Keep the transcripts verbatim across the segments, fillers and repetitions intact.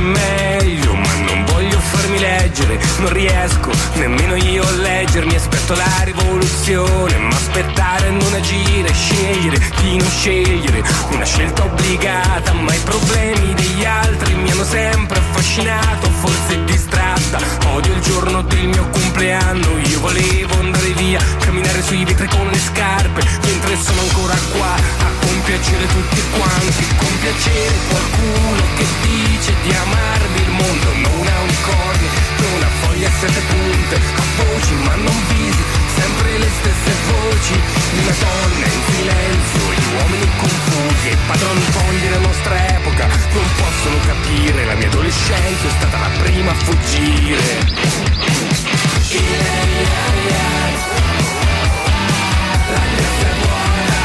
Meglio, ma non voglio farmi leggere, non riesco nemmeno io a leggermi, aspetto la rivoluzione, ma aspettare non agire, scegliere di non scegliere, una scelta obbligata, ma i problemi degli altri mi hanno sempre affascinato, forse distratta, odio il giorno del mio compleanno, io volevo andare via, camminare sui vetri con le scarpe, mentre sono ancora qua, a compiacere tutti quanti, compiacere qualcuno che dice di amarvi, il mondo non ha unicorni, non ha foglie a sette punte, ha voci ma non visi, sempre le stesse voci, una donna in silenzio, gli uomini confusi e padronfogli della nostra epoca, non possono capire, la mia adolescenza è stata la prima a fuggire. Yeah, yeah, yeah. La vita è buona.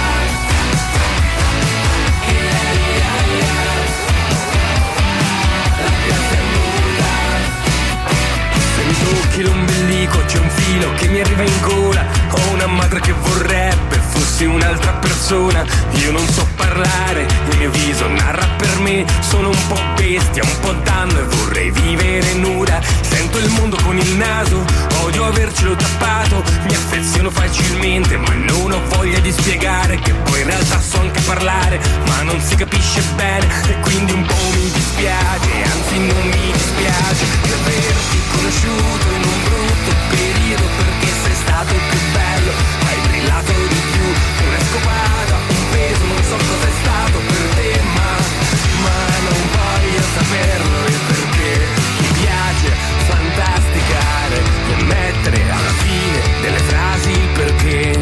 Tocchi l'ombelico, c'è un filo che mi arriva in gola, ho una madre che vorrebbe fossi un'altra persona, io non so parlare, il mio viso narra per me, sono un po' bestia, un po' danno e vorrei vivere nuda, sento il mondo con il naso, odio avercelo tappato, mi affeziono facilmente ma non ho voglia di spiegare che poi in realtà so anche parlare, ma non si capisce bene e quindi un po' mi dispiace, anzi non mi dispiace di averti conosciuto in un brutto periodo, perché sei stato più bello, hai brillato di più, una scopata, un peso, non so cosa è stato per te, ma, ma non voglio saperlo, e perché mi piace fantasticare e mettere alla fine delle frasi il perché.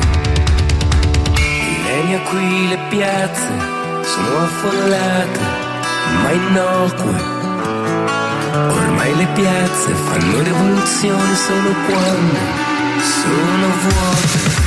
Millennia qui le piazze sono affollate ma innocue, ormai le piazze fanno rivoluzioni solo quando sono vuote.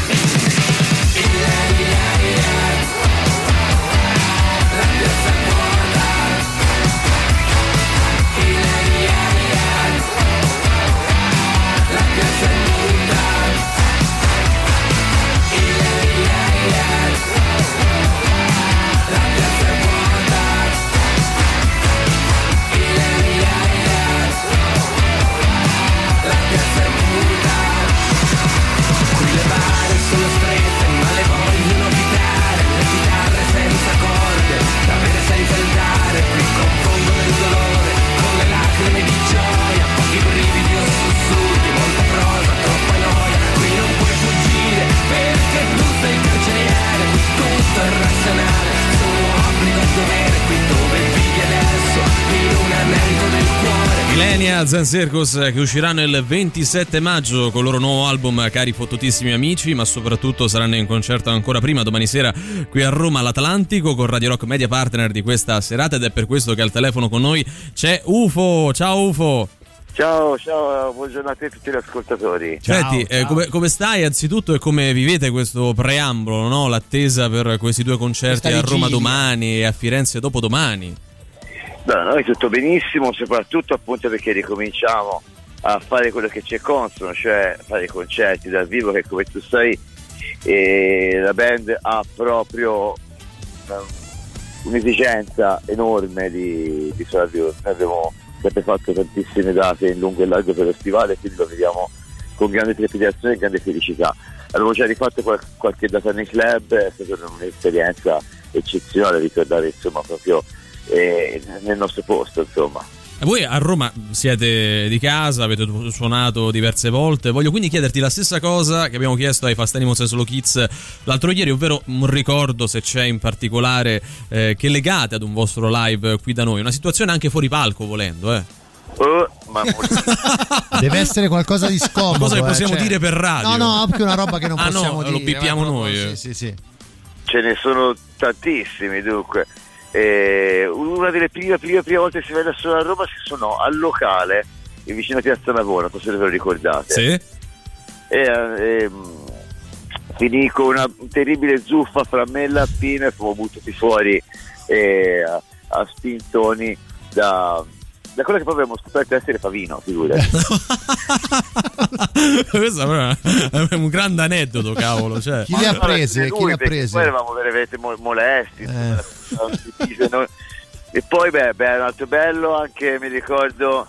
Genia Zanzercus, che usciranno il ventisette maggio con il loro nuovo album Cari Fottutissimi Amici, ma soprattutto saranno in concerto ancora prima domani sera qui a Roma all'Atlantico con Radio Rock Media Partner di questa serata, ed è per questo che al telefono con noi c'è Ufo. Ciao Ufo. Ciao, ciao, buongiorno a te e a tutti gli ascoltatori. Ciao, senti, ciao. Eh, come, come stai anzitutto e come vivete questo preambolo, no? L'attesa per questi due concerti a Roma domani e a Firenze dopodomani. No, noi tutto benissimo, soprattutto appunto perché ricominciamo a fare quello che ci è consono, cioè fare concerti dal vivo, che come tu sai eh, la band ha proprio eh, un'esigenza enorme di, di suono. Noi abbiamo sempre fatto tantissime date in lungo e largo per lo stivale, quindi lo vediamo con grande trepidazione e grande felicità. Avevo già rifatto qual- qualche data nei club, è stata un'esperienza eccezionale ricordare insomma proprio e nel nostro posto, insomma. E voi a Roma siete di casa, avete suonato diverse volte, voglio quindi chiederti la stessa cosa che abbiamo chiesto ai Fast Animals and Slow Kids l'altro ieri, ovvero un ricordo, se c'è in particolare, eh, che legate ad un vostro live qui da noi, una situazione anche fuori palco volendo, eh. Oh, ma deve essere qualcosa di scomodo, cosa che possiamo eh, cioè... dire per radio. No, no, anche una roba che non ah, possiamo no, dire, lo bippiamo noi. Sì, sì, sì. Ce ne sono tantissimi, dunque. Eh, un una delle prime, prime, prime volte che si vede da solo a Roma, si suonò al locale vicino a Piazza Navona, forse ve lo ricordate. Sì. E, e finì con una terribile zuffa fra me e la Pina e fu buttati fuori e, a, a spintoni da... da quello che poi abbiamo scoperto essere Favino, figurati. Questo è un grande aneddoto, cavolo, cioè. Chi le ha prese? Chi le ha prese? Poi eravamo veramente molesti, eh. insomma, e poi beh, beh, un altro bello anche, mi ricordo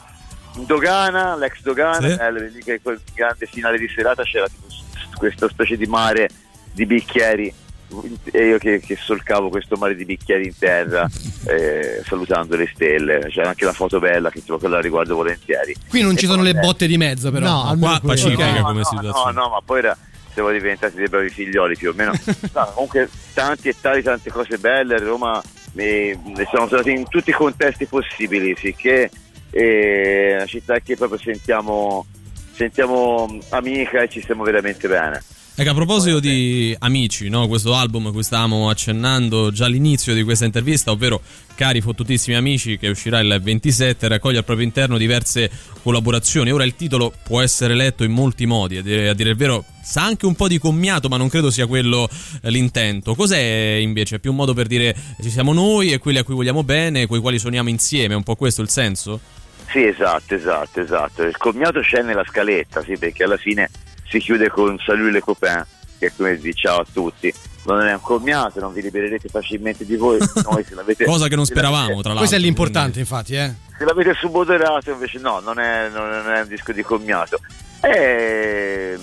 Dogana, l'ex Dogana, sì. Bello, lì che quel grande finale di serata c'era tipo questa specie di mare di bicchieri e io che, che solcavo questo mare di bicchieri in terra eh, salutando le stelle. C'era anche la foto bella che tipo quella riguardo volentieri. Qui non e ci sono le botte di mezzo, però no, no, qua pacifica no, come no, situazione. No, no, ma poi era, siamo diventati dei bravi figlioli più o meno. No, comunque tanti e tali tante cose belle a Roma, eh, siamo stati in tutti i contesti possibili, sicché eh, è una città che proprio sentiamo sentiamo amica e ci stiamo veramente bene. Ecco, a proposito di amici, no? Questo album a cui stavamo accennando già all'inizio di questa intervista, ovvero Cari Fottutissimi Amici, che uscirà il ventisette, raccoglie al proprio interno diverse collaborazioni. Ora il titolo può essere letto in molti modi, a dire, a dire il vero sa anche un po' di commiato, ma non credo sia quello l'intento. Cos'è invece? È più un modo per dire ci siamo noi e quelli a cui vogliamo bene, coi quali suoniamo insieme, è un po' questo il senso? Sì, esatto, esatto, esatto. Il commiato c'è nella scaletta, sì, perché alla fine si chiude con Salut le copain, che è come dice ciao a tutti. Non è un commiato, non vi libererete facilmente di voi. Noi, se l'avete, cosa che non speravamo, tra l'altro. Questo è l'importante, infatti, eh. Se l'avete suboderato, invece no, non è, non è un disco di commiato. È,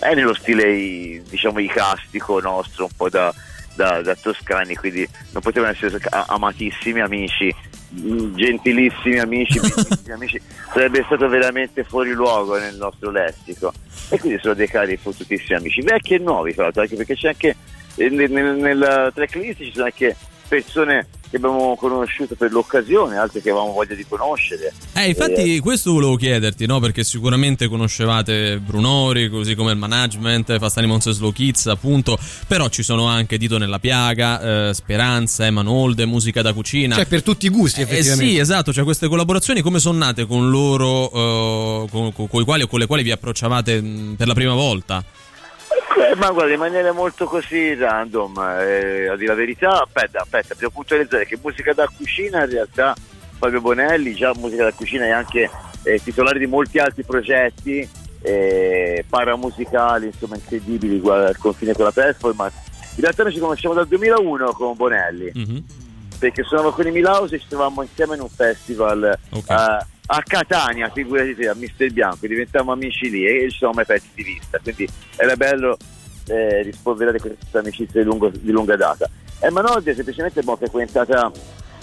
è nello stile, diciamo, icastico nostro, un po' da, da, da toscani, quindi non potevano essere amatissimi amici, gentilissimi amici, bellissimi amici, sarebbe stato veramente fuori luogo nel nostro lessico. E quindi sono dei cari fottutissimi amici, vecchi e nuovi, tra l'altro, anche perché c'è anche nel, nel, nella tracklist ci sono anche persone che abbiamo conosciuto per l'occasione, altre che avevamo voglia di conoscere. Eh, infatti eh, questo volevo chiederti, no? Perché sicuramente conoscevate Brunori, così come il management, Fast Animals and Slow Kids, appunto, però ci sono anche Dito nella Piaga, eh, Speranza, Emanuele, Musica da Cucina. Cioè per tutti i gusti, effettivamente. Eh, sì, esatto, cioè queste collaborazioni come sono nate con loro, eh, con, con, con i quali o con le quali vi approcciavate mh, per la prima volta? Eh, ma guarda, in maniera molto così random, eh, a dire la verità. Aspetta, aspetta, devo puntualizzare che Musica da Cucina, in realtà Fabio Bonelli, già Musica da Cucina, è anche eh, titolare di molti altri progetti eh, paramusicali, insomma, incredibili, guarda, al confine con la performance. In realtà noi ci conosciamo dal duemilauno con Bonelli, mm-hmm. perché suonavo con i Milausi e ci trovavamo insieme in un festival, okay. a, a Catania, figurati te, a Mister Bianco, diventammo amici lì e ci siamo mai persi di vista, quindi era bello eh, rispolverare questa amicizia di, lungo, di lunga data. Emanuele semplicemente abbiamo frequentata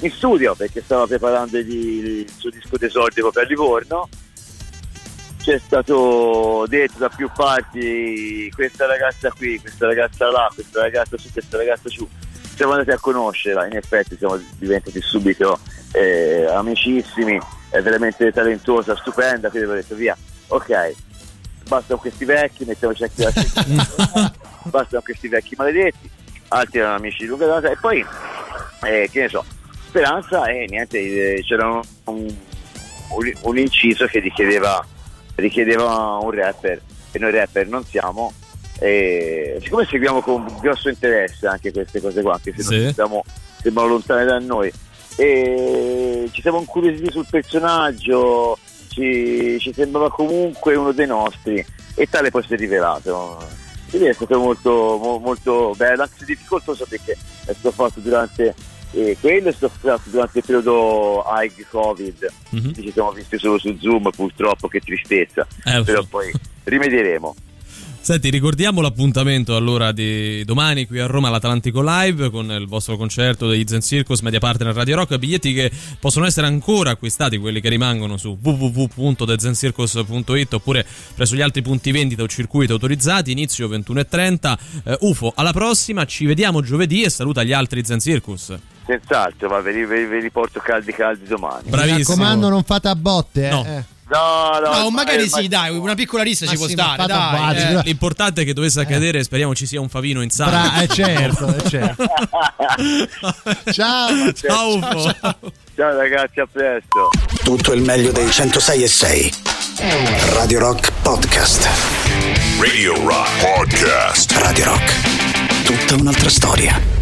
in studio perché stava preparando il suo disco d'esordio per Livorno. C'è stato detto da più parti questa ragazza qui, questa ragazza là, questa ragazza su, questa ragazza su. Siamo andati a conoscerla, in effetti siamo diventati subito eh, amicissimi, è veramente talentuosa, stupenda, quindi abbiamo detto via, ok, basta con questi vecchi, mettiamoci anche la scelta, basta con questi vecchi maledetti, altri erano amici di lunga data. E poi, eh, che ne so, Speranza e eh, niente, eh, c'era un, un, un inciso che richiedeva, richiedeva un rapper e noi rapper non siamo. E siccome seguiamo con grosso interesse anche queste cose qua, anche se sì. non siamo, sembrano lontane da noi, e ci siamo incuriositi sul personaggio, ci, ci sembrava comunque uno dei nostri e tale poi si è rivelato. Quindi è stato molto, mo, molto bello, anche se difficoltoso, perché è stato fatto durante eh, quello è stato fatto durante il periodo high Covid, mm-hmm. ci siamo visti solo su Zoom, purtroppo, che tristezza, eh, però sì. poi rimedieremo. Senti, ricordiamo l'appuntamento allora di domani qui a Roma all'Atlantico Live con il vostro concerto degli Zen Circus, media partner Radio Rock. Biglietti che possono essere ancora acquistati, quelli che rimangono, su w w w punto the zen circus punto i t oppure presso gli altri punti vendita o circuiti autorizzati. Inizio ventuno e trenta. Eh, Ufo, alla prossima, ci vediamo giovedì e saluta gli altri Zen Circus. Senz'altro, ma ve li, ve li porto caldi caldi domani. Bravissimo. Mi raccomando, non fate a botte, eh. No. eh. No, no, no, magari ma... sì, dai, una piccola rissa ma ci può sì, stare. Dai, eh. L'importante è che dovesse accadere, eh. speriamo ci sia un Favino in sala. Bra- eh certo, eh certo. Ciao, ciao, ciao, ciao. ciao. Ciao ragazzi, a presto. Tutto il meglio dei centosei e sei. Radio Rock Podcast. Radio Rock Podcast. Radio Rock. Tutta un'altra storia.